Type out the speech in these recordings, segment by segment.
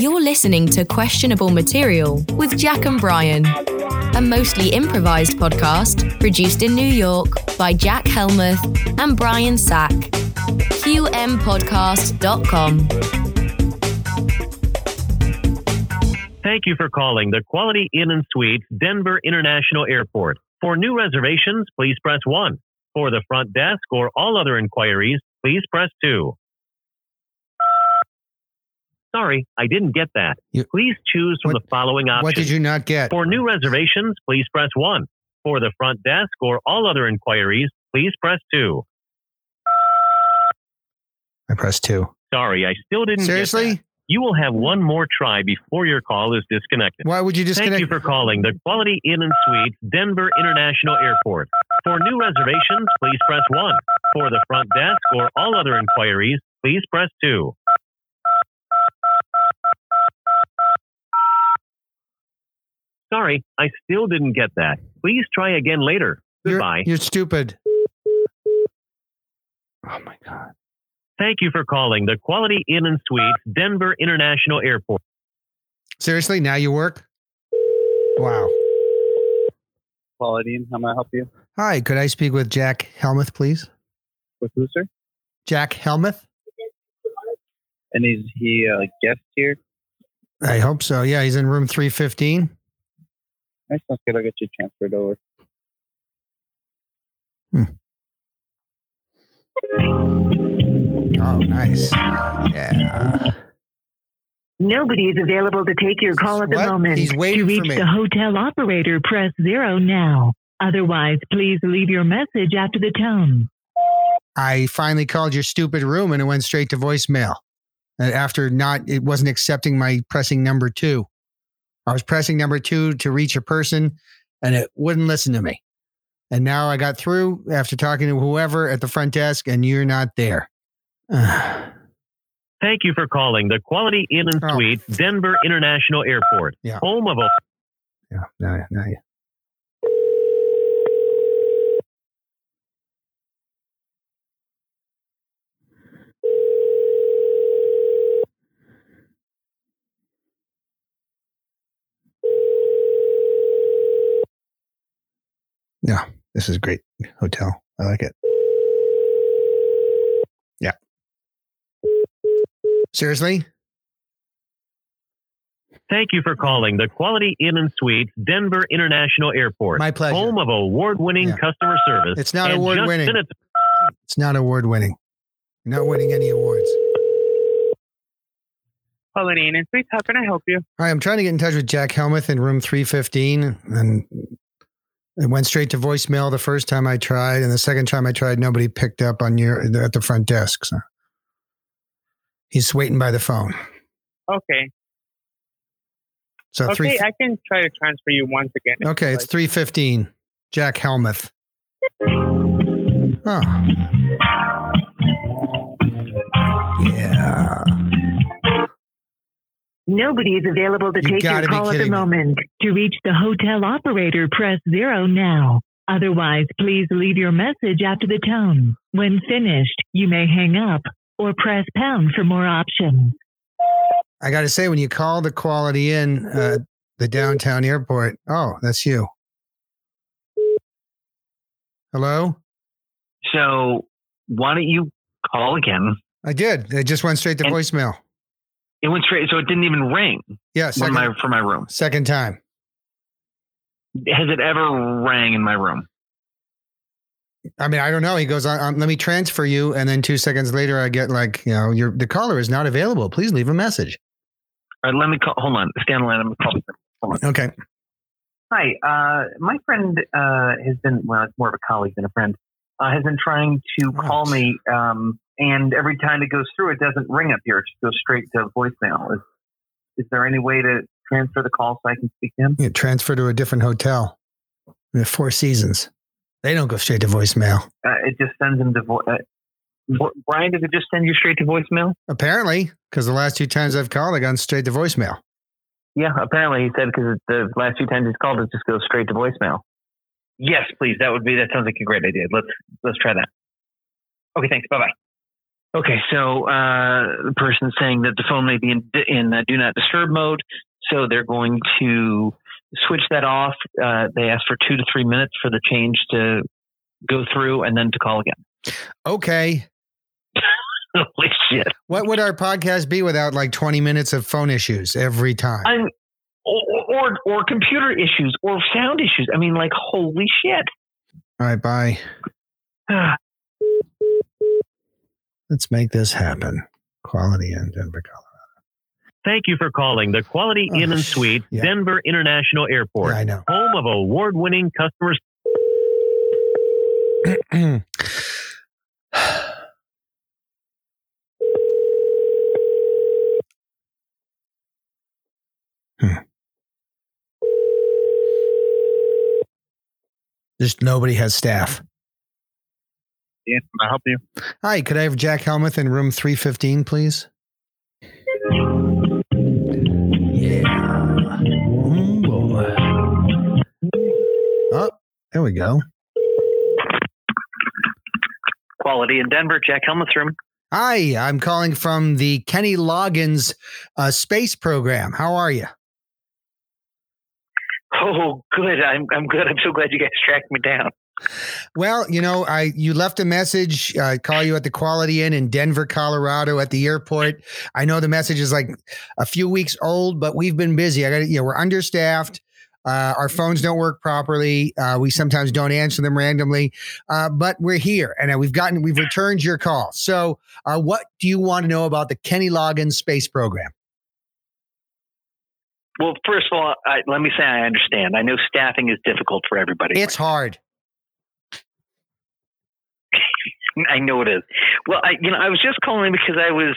You're listening to Questionable Material with Jack and Brian, a mostly improvised podcast produced in New York by Jack Helmuth and Brian Sack. QMPodcast.com. Thank you for calling the Quality Inn and Suites Denver International Airport. For new reservations, please press 1. For the front desk or all other inquiries, please press 2. Sorry, I didn't get that. Please choose from the following options. What did you not get? For new reservations, please press 1. For the front desk or all other inquiries, please press 2. I pressed 2. Sorry, I still didn't get that. You will have one more try before your call is disconnected. Why would you disconnect? Thank you for calling the Quality Inn and Suites Denver International Airport. For new reservations, please press 1. For the front desk or all other inquiries, please press 2. Sorry, I still didn't get that. Please try again later. Goodbye. You're stupid. Oh, my God. Thank you for calling the Quality Inn and Suites Denver International Airport. Seriously, now you work? Wow. Quality Inn, how may I help you? Hi, could I speak with Jack Helmuth, please? With who, sir? Jack Helmuth. And is he a guest here? I hope so. Yeah, he's in room 315. That sounds good. I'll get you transferred over. Oh, nice. Yeah. Nobody is available to take your call at the moment. He's waiting for me. To reach the hotel operator, press 0 now. Otherwise, please leave your message after the tone. I finally called your stupid room and it went straight to voicemail. After it wasn't accepting my pressing number 2. I was pressing number 2 to reach a person and it wouldn't listen to me. And now I got through after talking to whoever at the front desk and you're not there. Thank you for calling the Quality Inn and Suites Denver International Airport. Yeah. Home of a... Yeah, no. Yeah, this is a great hotel. I like it. Yeah. Seriously? Thank you for calling the Quality Inn and Suites Denver International Airport. My pleasure. Home of award-winning customer service. It's not award-winning. It's not award-winning. You're not winning any awards. Quality Inn and Suites, how can I help you? All right, I'm trying to get in touch with Jack Helmuth in room 315 and... It went straight to voicemail the first time I tried, and the second time I tried, nobody picked up at the front desk. So. He's waiting by the phone. Okay. So okay, I can try to transfer you once again. Okay, it's 315. Jack Helmuth. Oh. Yeah. Nobody is available to take your call at the moment. To reach the hotel operator, press 0 now. Otherwise, please leave your message after the tone. When finished, you may hang up or press pound for more options. I got to say, when you call the Quality Inn, the downtown airport, that's you. Hello? So why don't you call again? I did. It just went straight to voicemail. It went straight, so it didn't even ring. Yes, yeah, from my room. Second time. Has it ever rang in my room? I mean, I don't know. He goes, "Let me transfer you," and then 2 seconds later, I get the caller is not available. Please leave a message. All right, let me call. Hold on, stay on the line. I'm gonna call. Hold on. Okay. Hi, my friend has been. Well, it's more of a colleague than a friend. Has been trying to call me. And every time it goes through, it doesn't ring up here. It just goes straight to voicemail. Is there any way to transfer the call so I can speak to him? Yeah, transfer to a different hotel. We have 4 Seasons. They don't go straight to voicemail. It just sends them to voicemail. Brian, does it just send you straight to voicemail? Apparently, because the last 2 times I've called, I've gone straight to voicemail. Yeah, apparently he said because the last 2 times he's called, it just goes straight to voicemail. Yes, please. That sounds like a great idea. Let's try that. Okay, thanks. Bye-bye. Okay, so the person's saying that the phone may be in do not disturb mode, so they're going to switch that off. They asked for 2 to 3 minutes for the change to go through and then to call again. Okay. Holy shit. What would our podcast be without like 20 minutes of phone issues every time? Or computer issues or sound issues. I mean, like, holy shit. All right, bye. Let's make this happen. Quality Inn, Denver, Colorado. Thank you for calling the Quality Inn and Suites Denver International Airport. Yeah, I know. Home of award-winning customers. Just nobody has staff. Yeah, can I help you? Hi, could I have Jack Helmuth in room 315, please? Yeah. Oh, boy. Oh, there we go. Quality in Denver, Jack Helmuth's room. Hi, I'm calling from the Kenny Loggins Space Program. How are you? Oh, good. I'm good. I'm so glad you guys tracked me down. Well, you know, you left a message. I call you at the Quality Inn in Denver, Colorado, at the airport. I know the message is like a few weeks old, but we've been busy. We're understaffed. Our phones don't work properly. We sometimes don't answer them randomly, but we're here and we've returned your call. So, what do you want to know about the Kenny Loggins Space Program? Well, first of all, let me say I understand. I know staffing is difficult for everybody. It's hard. I know it is. Well, I was just calling because I was,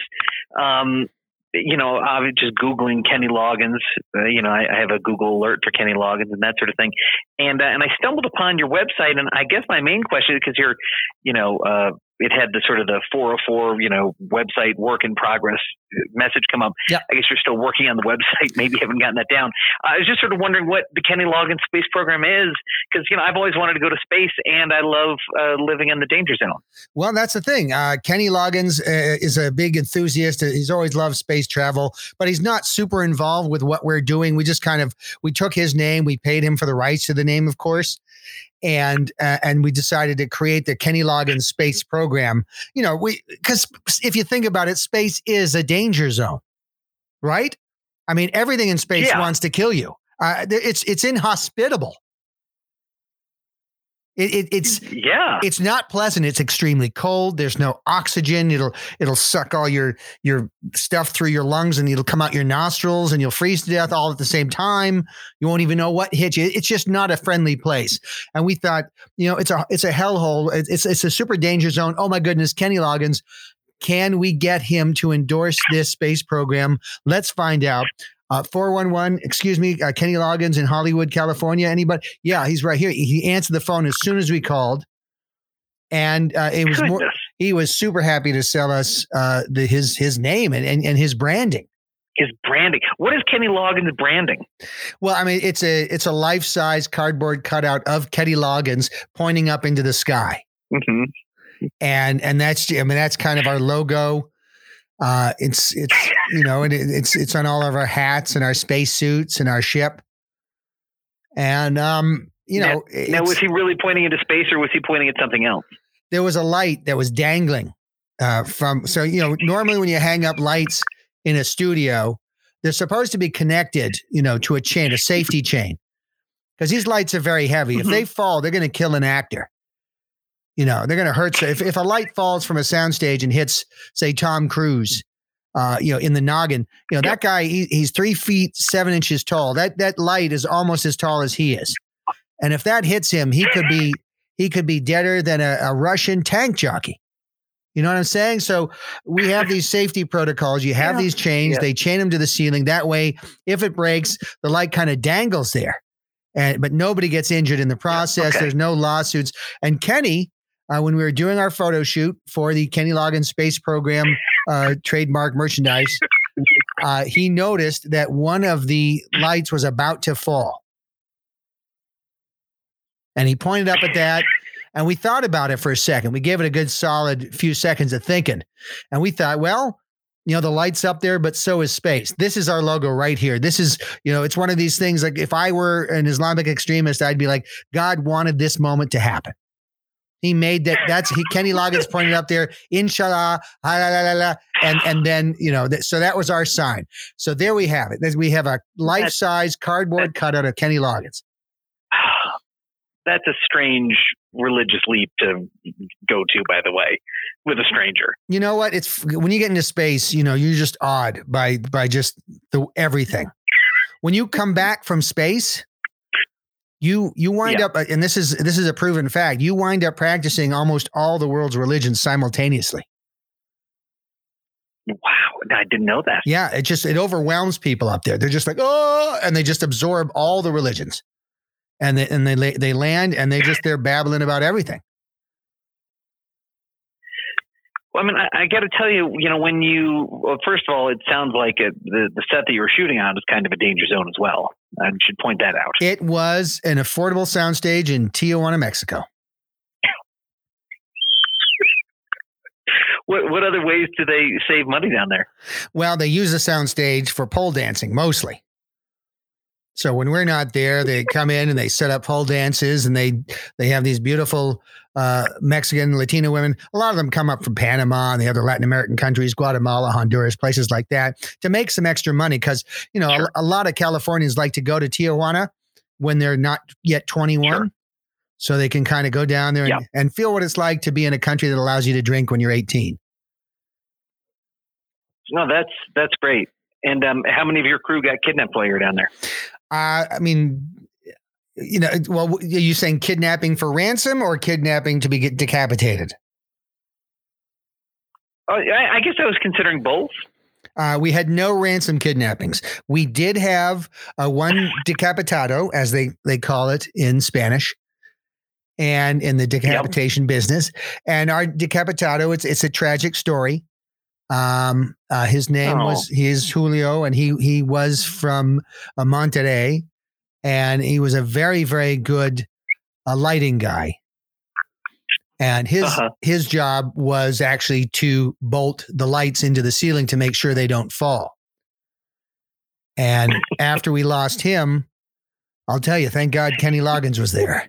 I was just Googling Kenny Loggins. I have a Google alert for Kenny Loggins and that sort of thing. And I stumbled upon your website, and I guess my main question, because it had the sort of the 404, website work in progress message come up. Yep. I guess you're still working on the website. Maybe you haven't gotten that down. I was just sort of wondering what the Kenny Loggins Space Program is, because, I've always wanted to go to space and I love living in the danger zone. Well, that's the thing. Kenny Loggins is a big enthusiast. He's always loved space travel, but he's not super involved with what we're doing. We just we took his name. We paid him for the rights to the name, of course. And we decided to create the Kenny Loggins Space Program. Because if you think about it, space is a danger zone, right? I mean, everything in space wants to kill you. It's inhospitable. It's not pleasant. It's extremely cold. There's no oxygen. It'll suck all your stuff through your lungs, and it'll come out your nostrils, and you'll freeze to death all at the same time. You won't even know what hit you. It's just not a friendly place. And we thought, it's a hellhole. It's a super danger zone. Oh my goodness, Kenny Loggins. Can we get him to endorse this space program? Let's find out. 411, excuse me, Kenny Loggins in Hollywood, California. Anybody? Yeah, he's right here. He answered the phone as soon as we called. And he was super happy to sell us his name and his branding. His branding. What is Kenny Loggins' branding? Well, I mean, it's a life-size cardboard cutout of Kenny Loggins pointing up into the sky. Mm-hmm. And that's kind of our logo. It's on all of our hats and our space suits and our ship. And, now was he really pointing into space, or was he pointing at something else? There was a light that was dangling normally when you hang up lights in a studio, they're supposed to be connected, to a safety chain, because these lights are very heavy. Mm-hmm. If they fall, they're going to kill an actor. They're going to hurt. So if a light falls from a soundstage and hits, say, Tom Cruise, in the noggin, that guy, he's 3'7" tall. That light is almost as tall as he is. And if that hits him, he could be deader than a Russian tank jockey. You know what I'm saying? So we have these safety protocols. You have these chains. Yeah. They chain them to the ceiling. That way, if it breaks, the light kind of dangles there. But nobody gets injured in the process. Okay. There's no lawsuits. And Kenny, when we were doing our photo shoot for the Kenny Loggins Space Program trademark merchandise, he noticed that one of the lights was about to fall. And he pointed up at that, And we thought about it for a second. We gave it a good solid few seconds of thinking. And we thought, well, you know, the light's up there, but so is space. This is our logo right here. This is, you know, it's one of these things like if I were an Islamic extremist, I'd be like, God wanted this moment to happen. He made that. Kenny Loggins pointed up there, inshallah, and then, you know, so that was our sign. So there we have it. We have a life-size cardboard cutout of Kenny Loggins. That's a strange religious leap to go to, by the way, with a stranger. You know what? It's when you get into space, you know, you're just awed by just everything. When you come back from space, you wind up, and this is a proven fact, you wind up practicing almost all the world's religions simultaneously. Wow, I didn't know that. Yeah, it overwhelms people up there. They're just like, oh, and they just absorb all the religions. And they land and they're babbling about everything. Well, I mean, I got to tell you, you know, first of all, it sounds like the set that you were shooting on is kind of a danger zone as well. I should point that out. It was an affordable soundstage in Tijuana, Mexico. What other ways do they save money down there? Well, they use the soundstage for pole dancing mostly. So when we're not there, they come in and they set up pole dances, and they have these beautiful Mexican, Latino women. A lot of them come up from Panama and the other Latin American countries, Guatemala, Honduras, places like that, to make some extra money. Because, you know, sure, a lot of Californians like to go to Tijuana when they're not yet 21. Sure. So they can kind of go down there and feel what it's like to be in a country that allows you to drink when you're 18. No, that's great. And how many of your crew got kidnapped while you were down there? I mean, you know, well, are you saying kidnapping for ransom or kidnapping to be decapitated? Oh, I guess I was considering both. We had no ransom kidnappings. We did have one decapitado, as they call it in Spanish, and in the decapitation business. And our decapitado, it's a tragic story. His name was Julio, and he was from Monterrey, and he was a very, very good lighting guy. And his job was actually to bolt the lights into the ceiling to make sure they don't fall. And after we lost him, I'll tell you, thank God Kenny Loggins was there.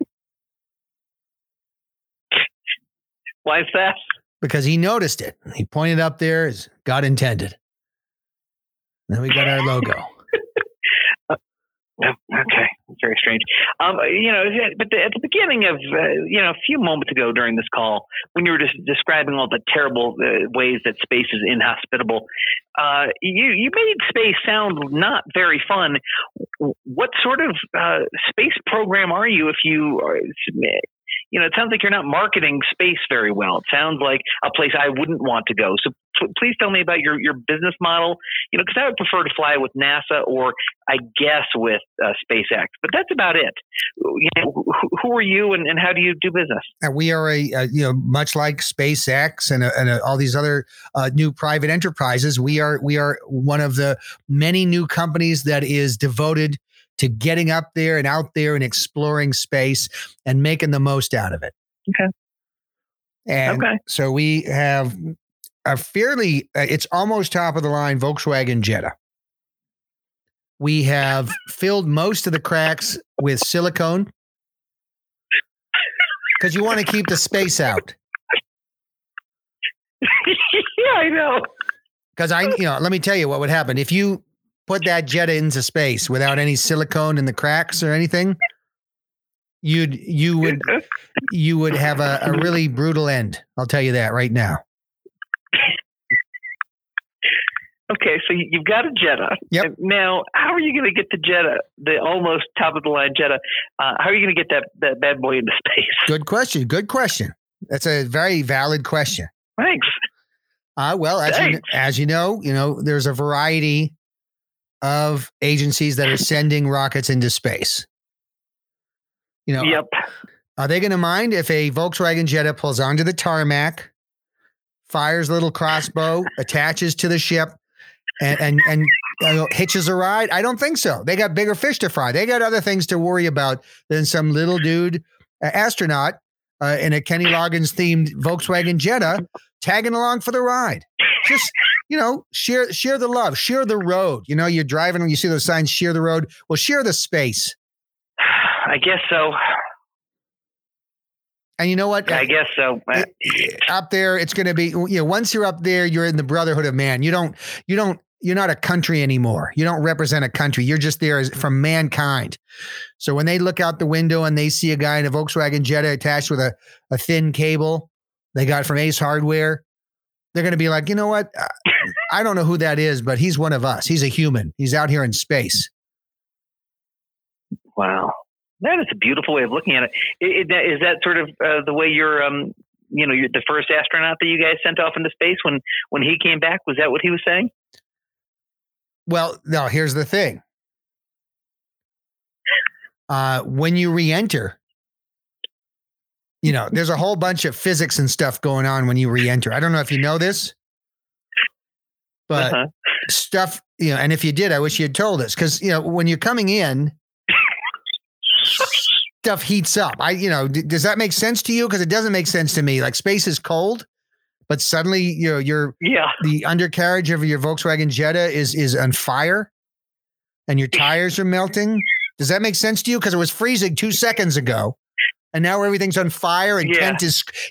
Why is that? Because he noticed it. He pointed up there as God intended. Then we got our logo. Okay. Very strange. You know, but at the beginning of, you know, a few moments ago during this call, when you were just describing all the terrible ways that space is inhospitable, you made space sound not very fun. What sort of space program are you if you are... You know, it sounds like you're not marketing space very well. It sounds like a place I wouldn't want to go. So please tell me about your business model, you know, because I would prefer to fly with NASA or I guess with SpaceX. But that's about it. You know, who are you and how do you do business? And we are you know, much like SpaceX and all these other new private enterprises, we are one of the many new companies that is devoted to getting up there and out there and exploring space and making the most out of it. Okay. And so we have a fairly, it's almost top of the line Volkswagen Jetta. We have filled most of the cracks with silicone because you want to keep the space out. Yeah, I know. Because you know, let me tell you what would happen if you put that Jetta into space without any silicone in the cracks or anything, you would have a really brutal end. I'll tell you that right now. Okay, so you've got a Jetta. Yep. Now, how are you going to get the Jetta, the almost top of the line Jetta? How are you going to get that bad boy into space? Good question. That's a very valid question. Thanks. Well, as you know, there's a variety of agencies that are sending rockets into space. You know, are they going to mind if a Volkswagen Jetta pulls onto the tarmac, fires a little crossbow, attaches to the ship, and hitches a ride? I don't think so. They got bigger fish to fry. They got other things to worry about than some little dude astronaut in a Kenny Loggins themed Volkswagen Jetta, tagging along for the ride. Just, you know, share the love, share the road. You know, you're driving and you see those signs, share the road. Well, share the space. I guess so. And you know what? I guess so. Up there, it's going to be, you know, once you're up there, you're in the brotherhood of man. You're not a country anymore. You don't represent a country. You're just there from mankind. So when they look out the window and they see a guy in a Volkswagen Jetta attached with a thin cable they got from Ace Hardware, they're going to be like, you know what? I don't know who that is, but he's one of us. He's a human. He's out here in space. Wow. That is a beautiful way of looking at it. Is that sort of the way you're, you know, you're the first astronaut that you guys sent off into space when he came back? Was that what he was saying? Well, no, here's the thing. When you re-enter, you know, there's a whole bunch of physics and stuff going on when you re-enter. I don't know if you know this, but stuff, you know, and if you did, I wish you had told us, because, you know, when you're coming in, stuff heats up. Does that make sense to you? Because it doesn't make sense to me. Like, space is cold, but suddenly the undercarriage of your Volkswagen Jetta is on fire, and your tires are melting. Does that make sense to you? Because it was freezing 2 seconds ago, and now everything's on fire. And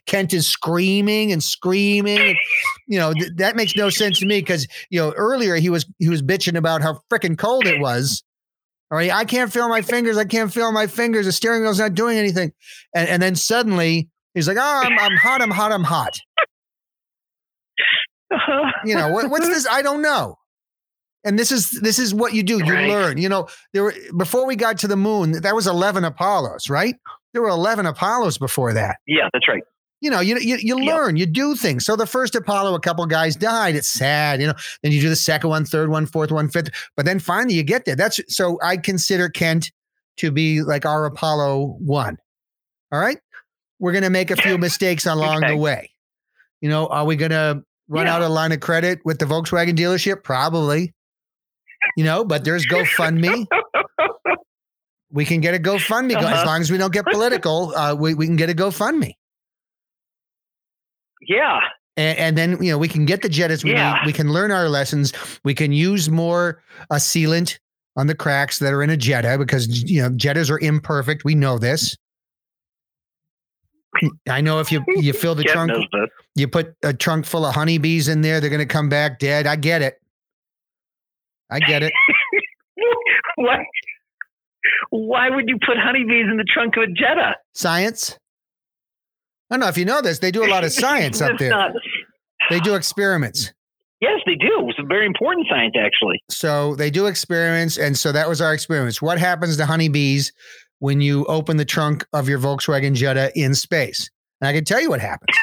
Kent is screaming. You know, that makes no sense to me, because, you know, earlier he was bitching about how freaking cold it was. All right, I can't feel my fingers. The steering wheel's not doing anything. And then suddenly he's like, "Oh, I'm hot. You know, what's this? I don't know." And this is what you do. You learn. You know, before we got to the moon, that was 11 Apollos, right? There were 11 Apollos before that. Yeah, that's right. You know, you learn, you do things. So the first Apollo, a couple guys died. It's sad, you know. Then you do the second one, third one, fourth one, fifth. But then finally you get there. So I consider Kent to be like our Apollo 1. All right? We're going to make a few mistakes along the way. You know, are we going to run out of line of credit with the Volkswagen dealership? Probably. You know, but there's GoFundMe. We can get a GoFundMe. As long as we don't get political, we can get a GoFundMe. Yeah. And then, you know, we can get the Jettas. We can learn our lessons. We can use more sealant on the cracks that are in a Jetta, because, you know, Jettas are imperfect. We know this. I know if you fill the trunk, you put a trunk full of honeybees in there, they're going to come back dead. I get it. What? Why would you put honeybees in the trunk of a Jetta? Science. I don't know if you know this. They do a lot of science up there. They do experiments. Yes, they do. It's a very important science, actually. So they do experiments. And so that was our experiments. What happens to honeybees when you open the trunk of your Volkswagen Jetta in space? And I can tell you what happens.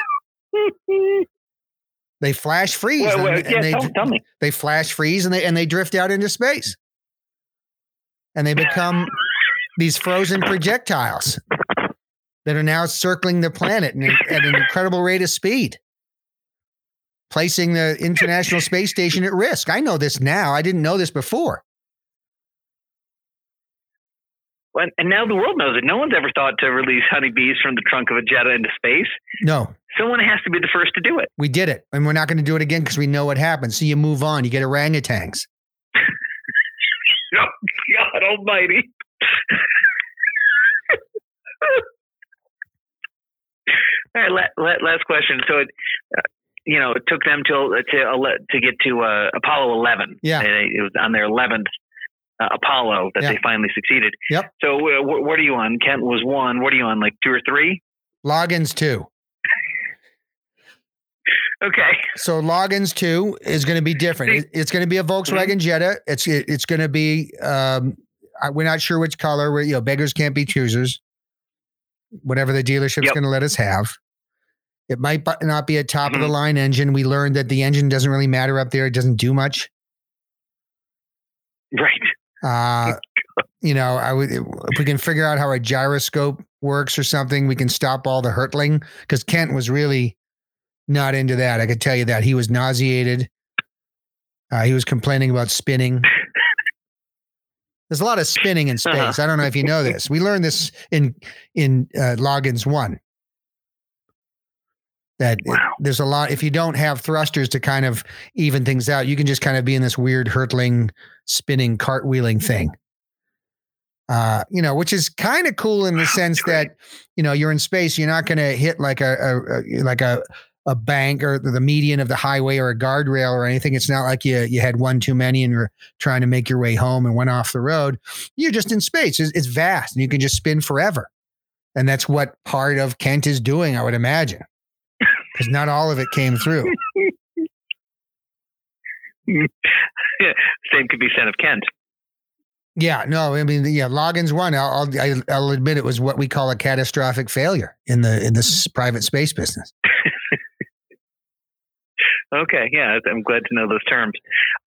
They flash freeze. They flash freeze and they drift out into space. And they become these frozen projectiles that are now circling the planet at an incredible rate of speed, placing the International Space Station at risk. I know this now. I didn't know this before. Well, and now the world knows it. No one's ever thought to release honeybees from the trunk of a Jetta into space. No. Someone has to be the first to do it. We did it, and we're not going to do it again because we know what happens. So you move on. You get orangutans. Oh, God almighty. All right, last question. So, it took them to get to Apollo 11. Yeah, it was on their 11th Apollo that they finally succeeded. Yep. So, what are you on? Kent was 1. What are you on? Like 2 or 3? Loggins 2. Okay. So Loggins 2 is going to be different. It's going to be a Volkswagen Jetta. It's going to be. We're not sure which color. We're, you know, beggars can't be choosers. Whatever the dealership's going to let us have. It might not be a top of the line engine. We learned that the engine doesn't really matter up there. It doesn't do much. Right. You know, if we can figure out how a gyroscope works or something, we can stop all the hurtling, because Kent was really not into that. I could tell you that he was nauseated. He was complaining about spinning. There's a lot of spinning in space. I don't know if you know this. We learned this in Loggins 1. that there's a lot. If you don't have thrusters to kind of even things out, you can just kind of be in this weird hurtling, spinning, cartwheeling thing. You know, which is kind of cool in the sense that, you know, you're in space, you're not going to hit like a bank or the median of the highway or a guardrail or anything. It's not like you had one too many and you're trying to make your way home and went off the road. You're just in space. It's vast and you can just spin forever. And that's what part of Kent is doing, I would imagine, because not all of it came through. Same could be said of Kent. Yeah, no, I mean, yeah, Loggins won. I'll admit it was what we call a catastrophic failure in the private space business. Okay, yeah, I'm glad to know those terms.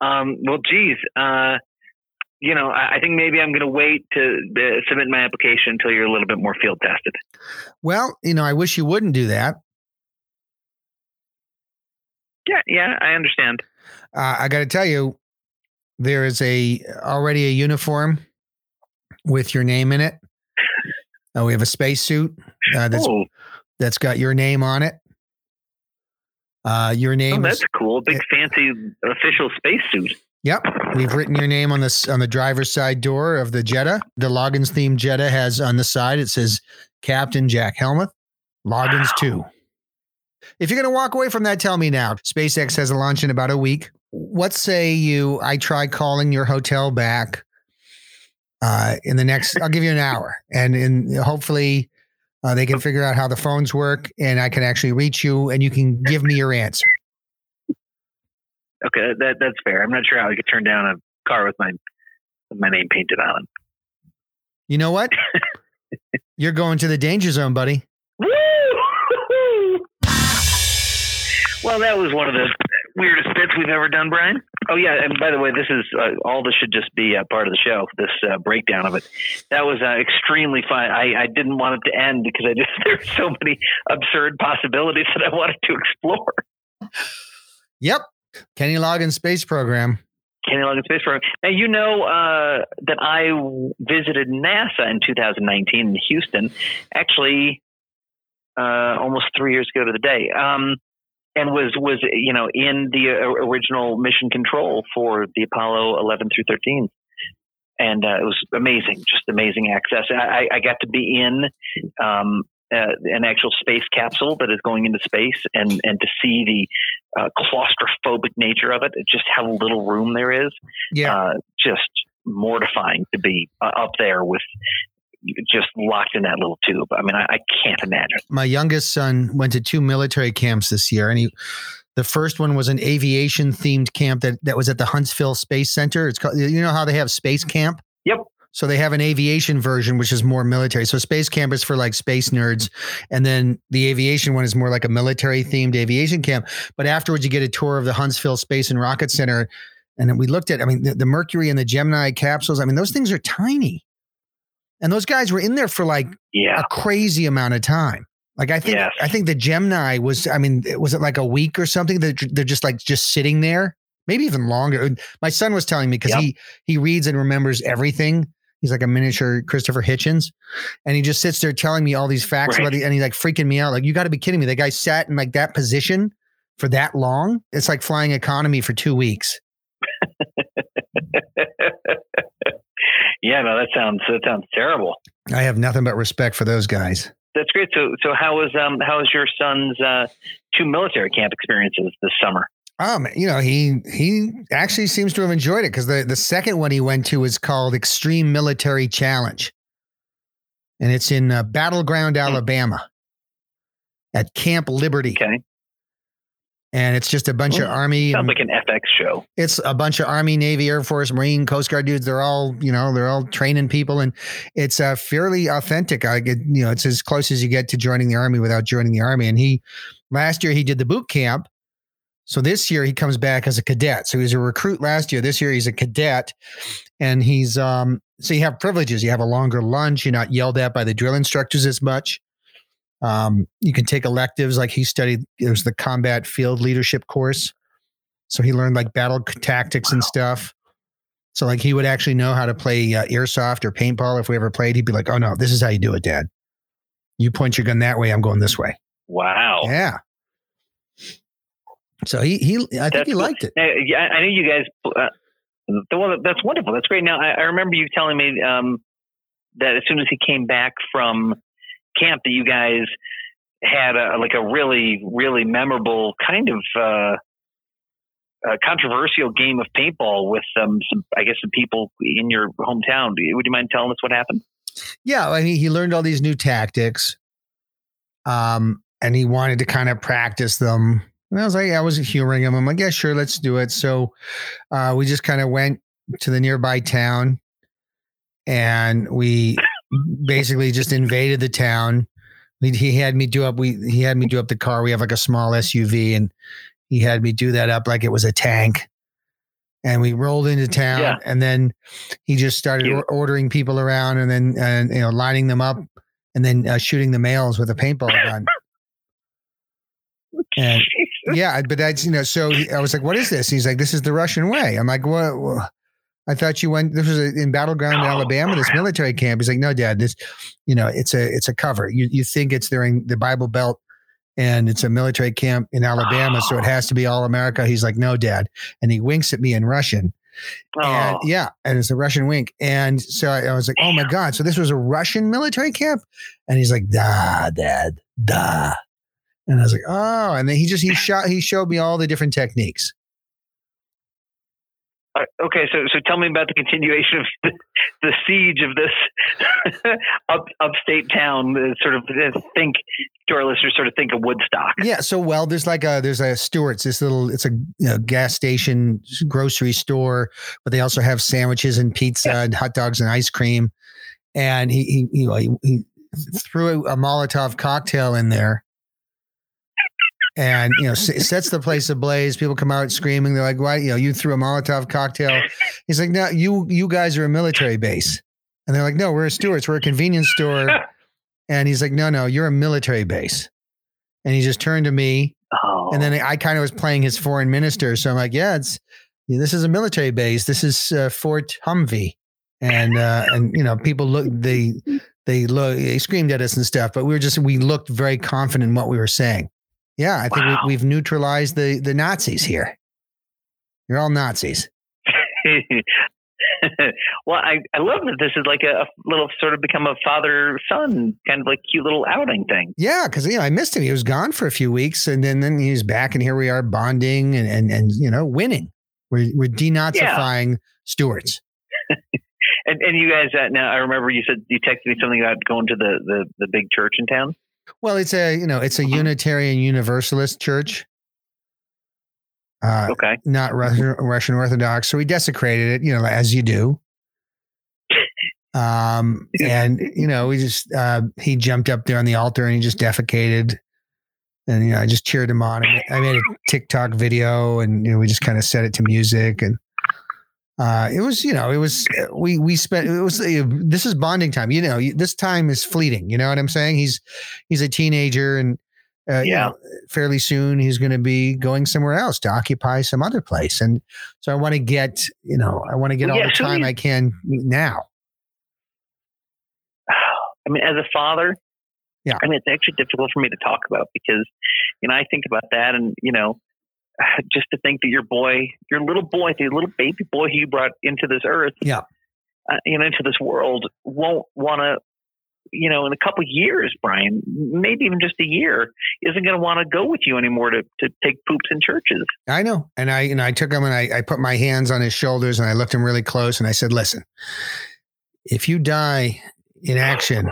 Well, geez, you know, I think maybe I'm going to wait to submit my application until you're a little bit more field tested. Well, you know, I wish you wouldn't do that. Yeah, I understand. I got to tell you. There is already a uniform with your name in it. We have a spacesuit that's got your name on it. Your name. Oh, that's cool! Big fancy official spacesuit. Yep, we've written your name on the driver's side door of the Jetta. The Loggins themed Jetta has on the side. It says Captain Jack Helmuth, Loggins 2. If you're going to walk away from that, tell me now. SpaceX has a launch in about a week. What say you? I try calling your hotel back in the next. I'll give you an hour, and hopefully they can figure out how the phones work, and I can actually reach you, and you can give me your answer. Okay, that's fair. I'm not sure how I could turn down a car with my name painted on it. You know what? You're going to the danger zone, buddy. Woo! Well, that was one of the weirdest bits we've ever done, Brian. Oh, yeah. And by the way, this is all this should just be a part of the show, this breakdown of it. That was extremely fun. I didn't want it to end because there were so many absurd possibilities that I wanted to explore. Yep. Kenny Loggins Space Program. Kenny Loggins Space Program. Now, you know that I visited NASA in 2019 in Houston, actually almost 3 years ago to the day. And was you know, in the original mission control for the Apollo 11 through 13. And it was amazing, just amazing access. I got to be in an actual space capsule that is going into space and to see the claustrophobic nature of it, just how little room there is. Yeah. Just mortifying to be up there with just locked in that little tube. I mean, I can't imagine. My youngest son went to two military camps this year, and the first one was an aviation themed camp that was at the Huntsville Space Center. It's called, you know how they have space camp? Yep. So they have an aviation version, which is more military. So space camp is for like space nerds. And then the aviation one is more like a military themed aviation camp. But afterwards you get a tour of the Huntsville Space and Rocket Center. And then we looked at, I mean, the Mercury and the Gemini capsules. I mean, those things are tiny. And those guys were in there for like a crazy amount of time. Like I think the Gemini was it like a week or something? They're just sitting there, maybe even longer. My son was telling me because he reads and remembers everything. He's like a miniature Christopher Hitchens. And he just sits there telling me all these facts about it. And he's like freaking me out. Like, you got to be kidding me. The guy sat in like that position for that long. It's like flying economy for 2 weeks. Yeah, no, that sounds terrible. I have nothing but respect for those guys. That's great. So how was your son's two military camp experiences this summer? You know, he actually seems to have enjoyed it because the second one he went to is called Extreme Military Challenge, and it's in Battleground, Alabama, at Camp Liberty. Okay. And it's just a bunch of Army. Sounds like an FX show. It's a bunch of Army, Navy, Air Force, Marine, Coast Guard dudes. They're all training people, and it's fairly authentic. It's as close as you get to joining the Army without joining the Army. And last year he did the boot camp. So this year he comes back as a cadet. So he was a recruit last year. This year he's a cadet, and he's so you have privileges. You have a longer lunch. You're not yelled at by the drill instructors as much. You can take electives like he studied. It was the combat field leadership course. So he learned like battle tactics and stuff. So like he would actually know how to play airsoft or paintball. If we ever played, he'd be like, oh no, this is how you do it, Dad. You point your gun that way. I'm going this way. Wow. Yeah. So I think he liked it. I know you guys. Well, that's wonderful. That's great. Now I remember you telling me that as soon as he came back from camp, that you guys had a really, really memorable kind of a controversial game of paintball with some people in your hometown. Would you mind telling us what happened? Yeah. I mean, he learned all these new tactics and he wanted to kind of practice them. And I was humoring him. I'm like, yeah, sure. Let's do it. So we just kind of went to the nearby town and we basically just invaded the town. He had me do up the car. We have like a small SUV and he had me do that up like it was a tank, and we rolled into town. Yeah. And then he just started ordering people around and then lining them up and then shooting the males with a paintball gun. And yeah, but that's So I was like, "What is this?" He's like, "This is the Russian way." I'm like, "What? I thought you went. This was in Battleground, Alabama. This military camp." He's like, "No, Dad. This, it's a cover. You think it's during the Bible Belt." And it's a military camp in Alabama, so it has to be all America. He's like, no, Dad. And he winks at me in Russian. And, yeah, and it's a Russian wink. And so I was like, damn. Oh, my God. So this was a Russian military camp? And he's like, da, Dad, da. And I was like, oh. And then he showed me all the different techniques. Okay, so tell me about the continuation of the siege of this upstate town. Sort of think of Woodstock. Yeah. So there's a Stewart's. This little gas station grocery store, but they also have sandwiches and pizza and hot dogs and ice cream. And he threw a Molotov cocktail in there. And, sets the place ablaze. People come out screaming. They're like, why, you threw a Molotov cocktail. He's like, no, you guys are a military base. And they're like, no, we're a Stewart's. We're a convenience store. And he's like, no, you're a military base. And he just turned to me. Oh. And then I kind of was playing his foreign minister. So I'm like, yeah, this is a military base. This is Fort Humvee. And people they screamed at us and stuff, but we looked very confident in what we were saying. Yeah, I think we've neutralized the Nazis here. You're all Nazis. Well, I love that this is like a little sort of become a father-son kind of like cute little outing thing. Yeah, because I missed him. He was gone for a few weeks, and then he was back, and here we are bonding and winning. We're denazifying Stewart's. and you guys, now I remember you said you texted me something about going to the big church in town. Well, it's a Unitarian Universalist church. Okay. Not Russian Orthodox. So we desecrated it, as you do. We just, he jumped up there on the altar and he just defecated and, I just cheered him on. I made a TikTok video and, we just kind of set it to music and, this is bonding time, this time is fleeting. You know what I'm saying? He's a teenager and, fairly soon he's going to be going somewhere else to occupy some other place. And so I want to get, all the time I can now. I mean, as a father, it's actually difficult for me to talk about because, I think about that and, just to think that the little baby boy he brought into this earth, into this world, won't want to, in a couple of years, Brian, maybe even just a year, isn't going to want to go with you anymore to take poops in churches. I know. And I took him and I put my hands on his shoulders and I looked him really close and I said, listen, if you die in action,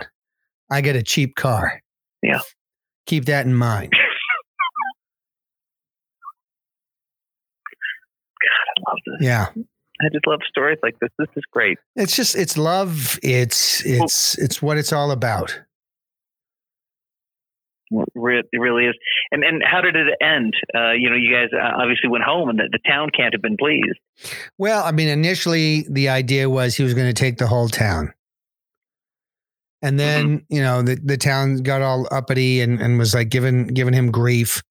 I get a cheap car. Yeah. Keep that in mind. God, I love this. Yeah. I just love stories like this. This is great. It's just, it's love. It's what it's all about. It really is. And how did it end? You guys obviously went home and the town can't have been pleased. Well, I mean, initially the idea was he was going to take the whole town. And then, the town got all uppity and was like giving him grief.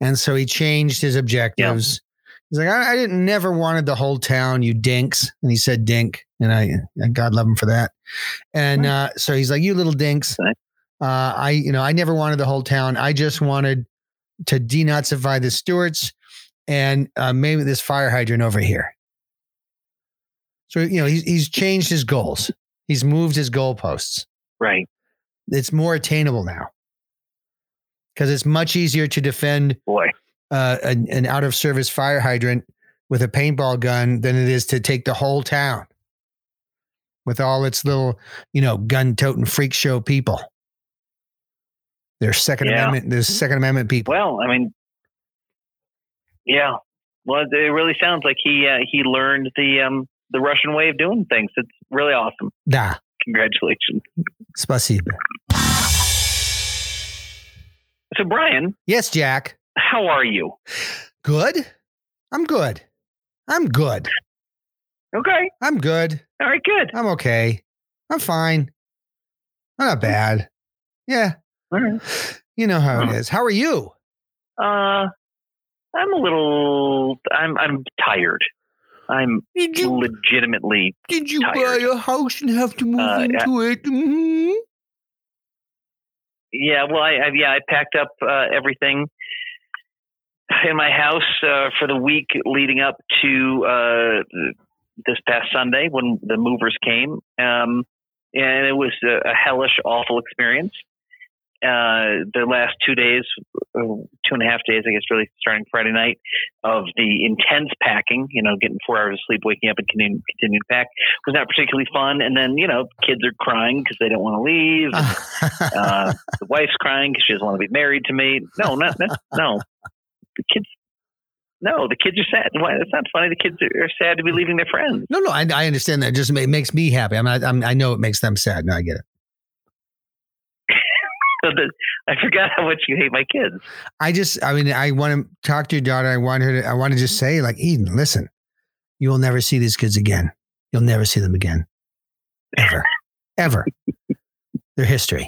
And so he changed his objectives. Yeah. He's like, I didn't never wanted the whole town, you dinks. And he said dink. And I God love him for that. And so he's like, you little dinks. I never wanted the whole town. I just wanted to denazify the Stewart's. and maybe this fire hydrant over here. So, you know, he's changed his goals. He's moved his goalposts. Right. It's more attainable now because it's much easier to defend an out-of-service fire hydrant with a paintball gun than it is to take the whole town with all its little, you know, gun-toting freak show people. There's Second Amendment people. Well, I mean, yeah. Well, it really sounds like he learned the Russian way of doing things. It's really awesome. Da. Congratulations. Спасибо. So, Brian. Yes, Jack. How are you? Good. I'm good. Okay. I'm good. All right, good. I'm okay. I'm fine. I'm not bad. Yeah. All right. You know how it is. How are you? I'm tired. Legitimately tired. Did you buy a house and have to move into it? Mm-hmm. Yeah, well, I packed up everything in my house for the week leading up to this past Sunday when the movers came, and it was a hellish, awful experience. The last 2 days, 2.5 days, I guess, really starting Friday night, of the intense packing, you know, getting 4 hours of sleep, waking up and continuing to pack was not particularly fun. And then, you know, kids are crying because they don't want to leave. And, the wife's crying because she doesn't want to be married to me. No. The kids are sad. Why? That's not funny. The kids are sad to be leaving their friends. No, I understand that. It just makes me happy. I mean, I know it makes them sad. No, I get it. I forgot how much you hate my kids. I want to talk to your daughter. I want to just say, like, Eden, listen, you will never see these kids again. You'll never see them again. Ever. Ever. They're history.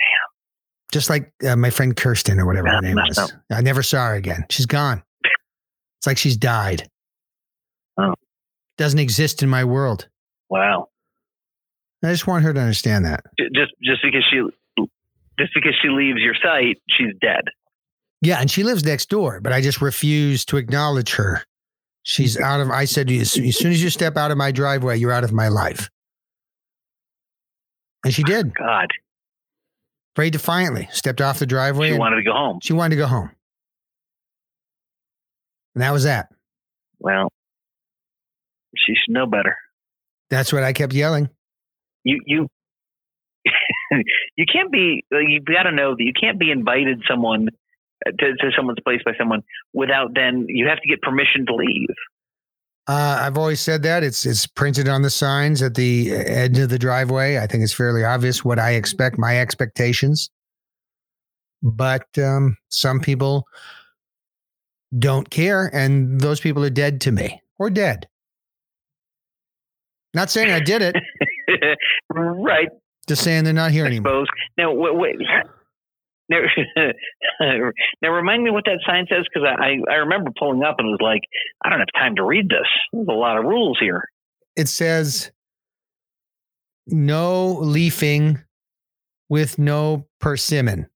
Damn. Just like my friend Kirsten or whatever her name is. Up. I never saw her again. She's gone. It's like she's died. Oh. Doesn't exist in my world. Wow. I just want her to understand that. Just because she leaves your site, she's dead. Yeah, and she lives next door, but I just refuse to acknowledge her. She's out of, I said, as soon as you step out of my driveway, you're out of my life. And she did. Oh, God. Very defiantly. Stepped off the driveway. She wanted to go home. And that was that. Well, she should know better. That's what I kept yelling. You can't be. You've got to know that you can't be invited someone to someone's place by someone without. Then you have to get permission to leave. I've always said that it's printed on the signs at the edge of the driveway. I think it's fairly obvious what I expect, my expectations. But some people don't care, and those people are dead to me or dead. Not saying I did it, right? Just saying they're not here anymore. Now, wait. Now, remind me what that sign says, because I remember pulling up and was like, I don't have time to read this. There's a lot of rules here. It says, no leafing with no persimmon.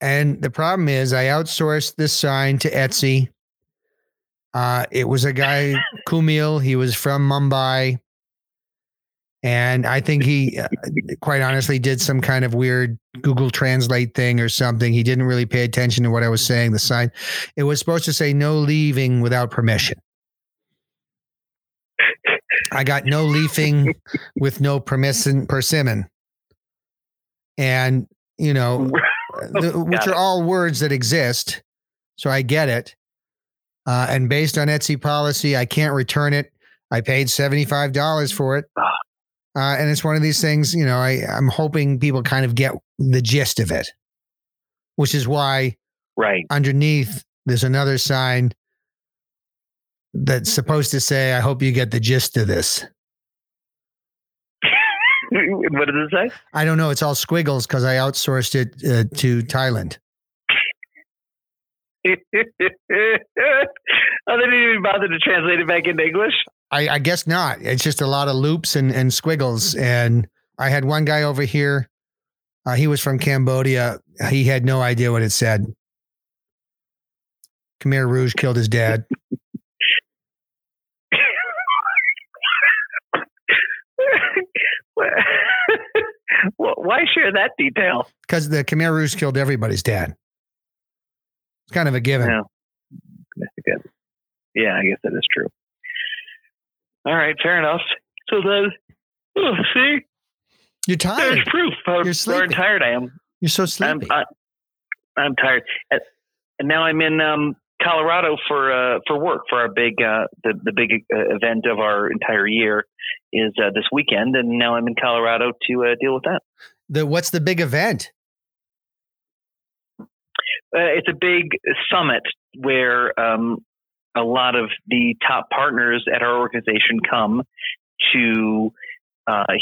And the problem is I outsourced this sign to Etsy. It was a guy, Kumail. He was from Mumbai. And I think he, quite honestly, did some kind of weird Google Translate thing or something. He didn't really pay attention to what I was saying. The sign, it was supposed to say "No leaving without permission." I got "No leafing with no persimmon," and you know, which are all words that exist. So I get it. And based on Etsy policy, I can't return it. I paid $75 for it. And it's one of these things, you know, I'm hoping people kind of get the gist of it, which is why underneath there's another sign that's supposed to say, I hope you get the gist of this. What does it say? I don't know. It's all squiggles because I outsourced it to Thailand. Oh, they didn't even bother to translate it back into English? I guess not. It's just a lot of loops and squiggles. And I had one guy over here. He was from Cambodia. He had no idea what it said. Khmer Rouge killed his dad. Why share that detail? Because the Khmer Rouge killed everybody's dad. It's kind of a given. Yeah. Yeah, I guess that is true. All right, fair enough. So then, see? You're tired. There's proof how tired I am. You're so sleepy. I'm tired. And now I'm in Colorado for work for our big the big event of our entire year is this weekend, and now I'm in Colorado to deal with that. What's the big event? It's a big summit where a lot of the top partners at our organization come to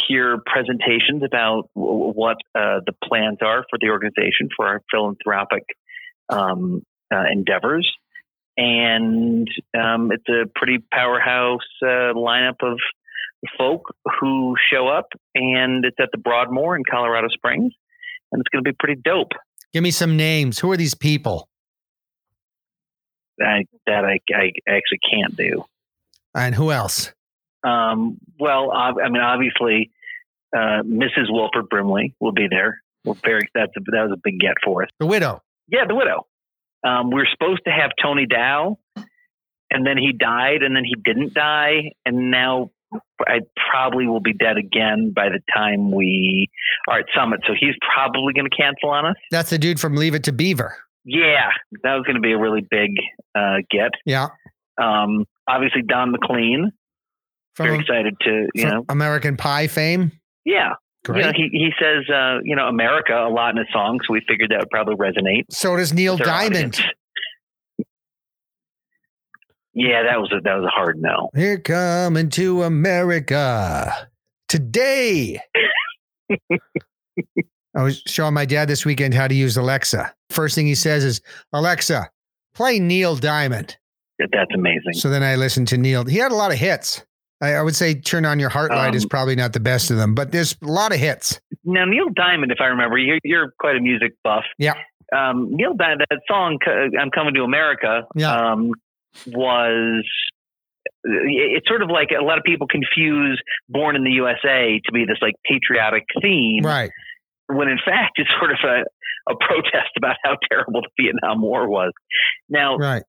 hear presentations about what the plans are for the organization, for our philanthropic endeavors. And it's a pretty powerhouse lineup of folk who show up, and it's at the Broadmoor in Colorado Springs, and it's going to be pretty dope. Give me some names. Who are these people? I actually can't do. And who else? Obviously, Mrs. Wilford Brimley will be there. That was a big get for us. The widow. Yeah, the widow. We're supposed to have Tony Dow, and then he died, and then he didn't die, and now I probably will be dead again by the time we are at Summit. So he's probably going to cancel on us. That's the dude from Leave It to Beaver. Yeah, that was going to be a really big get. Yeah. Obviously, Don McLean. Very excited to, you know. American Pie fame? Yeah. Great. You know, he says, America a lot in his song, so we figured that would probably resonate. So does Neil Diamond. Yeah, that was a hard no. Here coming to America today. I was showing my dad this weekend how to use Alexa. First thing he says is, Alexa, play Neil Diamond. That's amazing. So then I listened to Neil. He had a lot of hits. I would say Turn On Your Heart Light is probably not the best of them, but there's a lot of hits. Now, Neil Diamond, if I remember, you're quite a music buff. Yeah. Neil Diamond, that song, I'm Coming to America, was... It's sort of like a lot of people confuse Born in the USA to be this like patriotic theme. Right. When in fact, it's sort of a protest about how terrible the Vietnam War was. Now, right.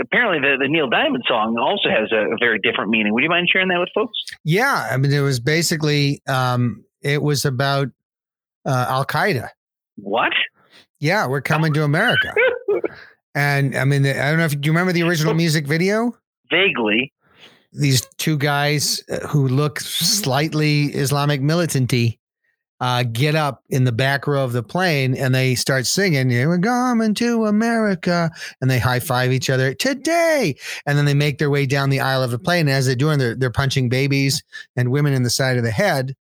Apparently the Neil Diamond song also has a very different meaning. Would you mind sharing that with folks? Yeah. I mean, it was basically, it was about Al-Qaeda. What? Yeah. We're coming to America. And I mean, I don't know do you remember the original music video? Vaguely. These two guys who look slightly Islamic militanty get up in the back row of the plane and they start singing, we're coming to America, and they high five each other today. And then they make their way down the aisle of the plane. And as they're doing, they're punching babies and women in the side of the head.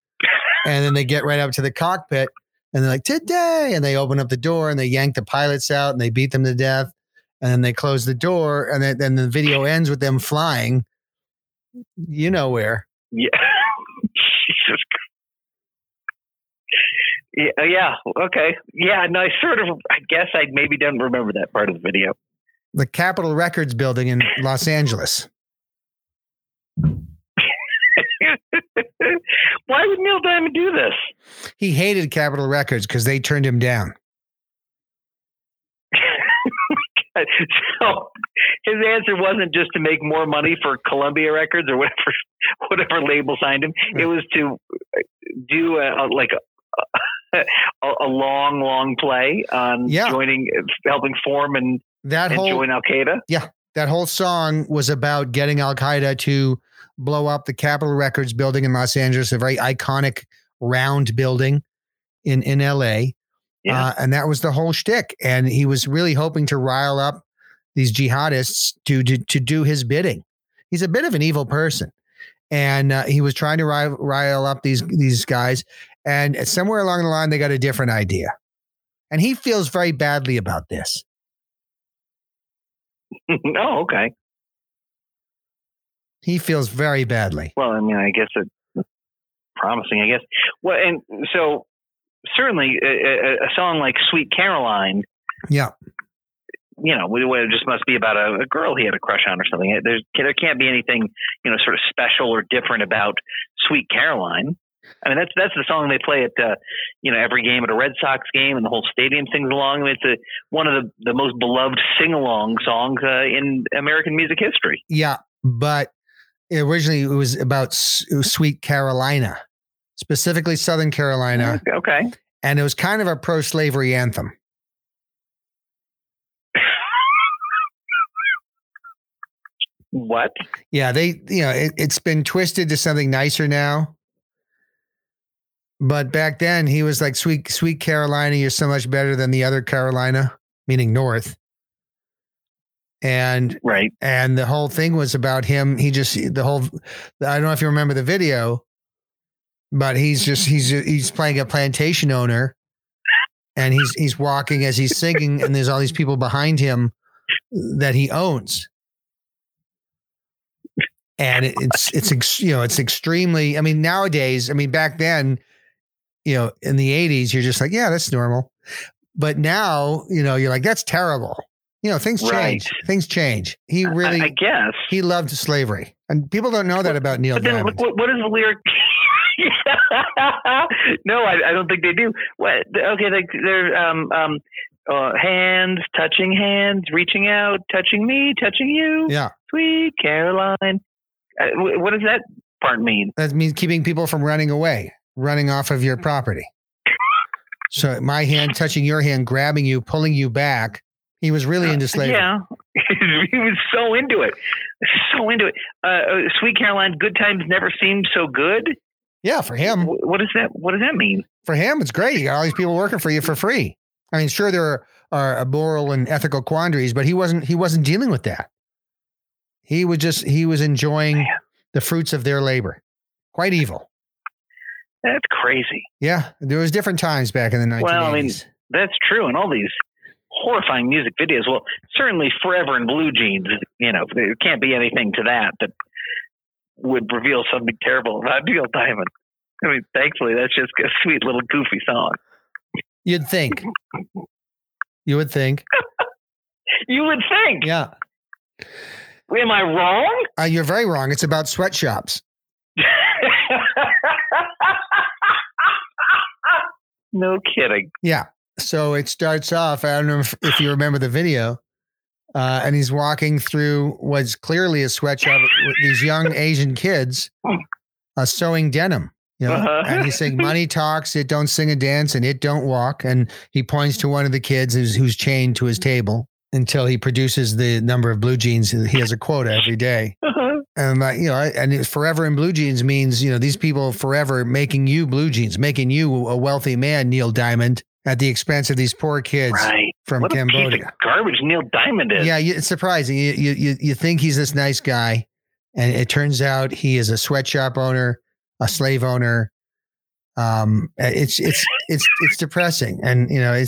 And then they get right up to the cockpit and they're like, today. And they open up the door and they yank the pilots out and they beat them to death. And then they close the door. And then the video ends with them flying, you know, where. Yeah. Jesus Christ. Yeah. Okay. Yeah. No, I guess I maybe don't remember that part of the video. The Capitol Records building in Los Angeles. Why would Neil Diamond do this? He hated Capitol Records because they turned him down. So his answer wasn't just to make more money for Columbia Records or whatever label signed him. It was to do a long play on joining, helping form and join Al-Qaeda. Yeah. That whole song was about getting Al-Qaeda to blow up the Capitol Records building in Los Angeles, a very iconic round building in LA. Yeah. And that was the whole shtick. And he was really hoping to rile up these jihadists to do his bidding. He's a bit of an evil person. And he was trying to rile up these guys. And somewhere along the line, they got a different idea. And he feels very badly about this. Oh, okay. He feels very badly. Well, I mean, I guess it's promising, I guess. Well, and so certainly a song like Sweet Caroline. Yeah. you know, it just must be about a girl he had a crush on or something. There can't be anything, you know, sort of special or different about Sweet Caroline. I mean, that's the song they play at, you know, every game at a Red Sox game, and the whole stadium sings along. I mean, it's one of the most beloved sing-along songs in American music history. Yeah, but originally it was about Sweet Carolina, specifically Southern Carolina. Okay. And it was kind of a pro-slavery anthem. What? Yeah, it's been twisted to something nicer now. But back then, he was like, Sweet Carolina, you're so much better than the other Carolina, meaning North. And right. And the whole thing was about him. I don't know if you remember the video, but he's playing a plantation owner, and he's walking as he's singing, and there's all these people behind him that he owns. And it's extremely, I mean, nowadays, I mean, back then, you know, in the 80s, you're just like, yeah, that's normal. But now, you know, you're like, that's terrible. You know, things change. Right. Things change. He really, I guess, he loved slavery, and people don't know that about Neil Diamond. But then, what is the lyric? No, I don't think they do. What? Okay, they're hands touching hands, reaching out, touching me, touching you. Yeah, Sweet Caroline. What does that part mean? That means keeping people from running away, running off of your property. So my hand touching your hand, grabbing you, pulling you back. He was really into slavery. Yeah, he was so into it. So into it. Sweet Caroline, good times never seemed so good. Yeah, for him. What does that mean? For him, it's great. You got all these people working for you for free. I mean, sure, there are moral and ethical quandaries, but he wasn't dealing with that. He was enjoying the fruits of their labor. Quite evil. That's crazy. Yeah. There was different times back in the 1980s. Well, I mean, that's true. And all these horrifying music videos. Well, certainly Forever in Blue Jeans, you know, there can't be anything to that would reveal something terrible about Neil Diamond. I mean, thankfully, that's just a sweet little goofy song. You'd think. You would think. You would think. Yeah. Am I wrong? You're very wrong. It's about sweatshops. No kidding. Yeah. So it starts off, I don't know if you remember the video, and he's walking through what's clearly a sweatshop with these young Asian kids sewing denim. You know? Uh-huh. And he's saying, money talks, it don't sing and dance, and it don't walk. And he points to one of the kids who's chained to his table until he produces the number of blue jeans. He has a quota every day. Uh-huh. And, you know, and Forever in Blue Jeans means, you know, these people forever making you blue jeans, making you a wealthy man, Neil Diamond, at the expense of these poor kids from Cambodia. What a piece of garbage Neil Diamond is. Yeah, it's surprising. You think he's this nice guy, and it turns out he is a sweatshop owner, a slave owner. It's depressing. And, you know, I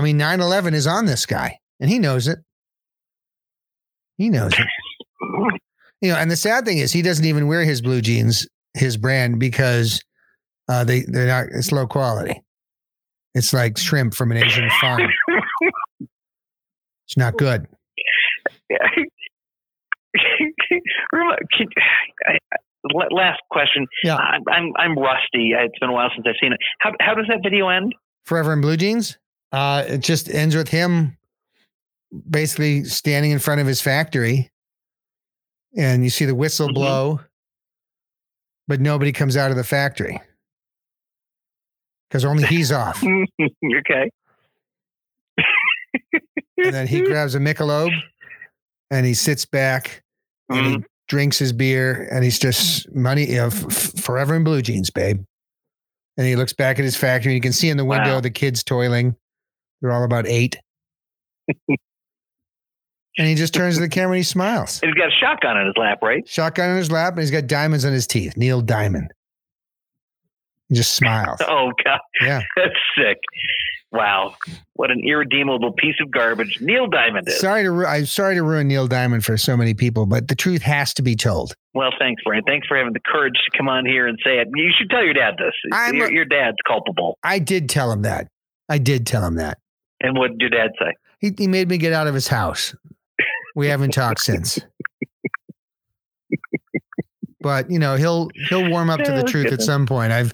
mean, 9/11 is on this guy. And he knows it. You know, and the sad thing is he doesn't even wear his blue jeans, his brand, because they're not, it's low quality. It's like shrimp from an Asian farm. It's not good. Last question. Yeah. I'm rusty. It's been a while since I've seen it. How does that video end? Forever in Blue Jeans? It just ends with him basically standing in front of his factory, and you see the whistle blow, but nobody comes out of the factory because only he's off. Okay. And then he grabs a Michelob and he sits back and he drinks his beer, and he's just forever in blue jeans, babe. And he looks back at his factory, and you can see in the window, the kids toiling. They're all about 8. And he just turns to the camera and he smiles. And he's got a shotgun in his lap, right? Shotgun in his lap, and he's got diamonds on his teeth. Neil Diamond. He just smiles. Oh, God. Yeah. That's sick. Wow. What an irredeemable piece of garbage Neil Diamond is. I'm sorry to ruin Neil Diamond for so many people, but the truth has to be told. Well, thanks, Brian. Thanks for having the courage to come on here and say it. You should tell your dad this. Your dad's culpable. I did tell him that. And what did Dad say? He made me get out of his house. We haven't talked since. But you know, he'll warm up to the truth at some point. I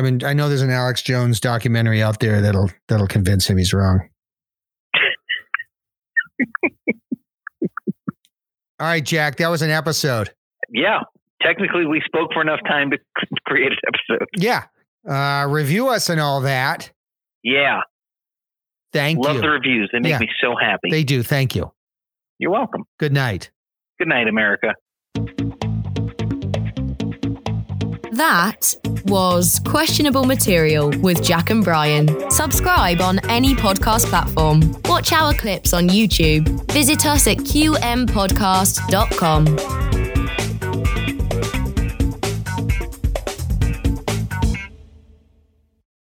mean, I know there's an Alex Jones documentary out there that'll convince him he's wrong. All right, Jack, that was an episode. Yeah. Technically, we spoke for enough time to create an episode. Yeah. Review us and all that. Yeah. Thank you. Love the reviews. They make me so happy. They do. Thank you. You're welcome. Good night. Good night, America. That was Questionable Material with Jack and Brian. Subscribe on any podcast platform. Watch our clips on YouTube. Visit us at QMPodcast.com.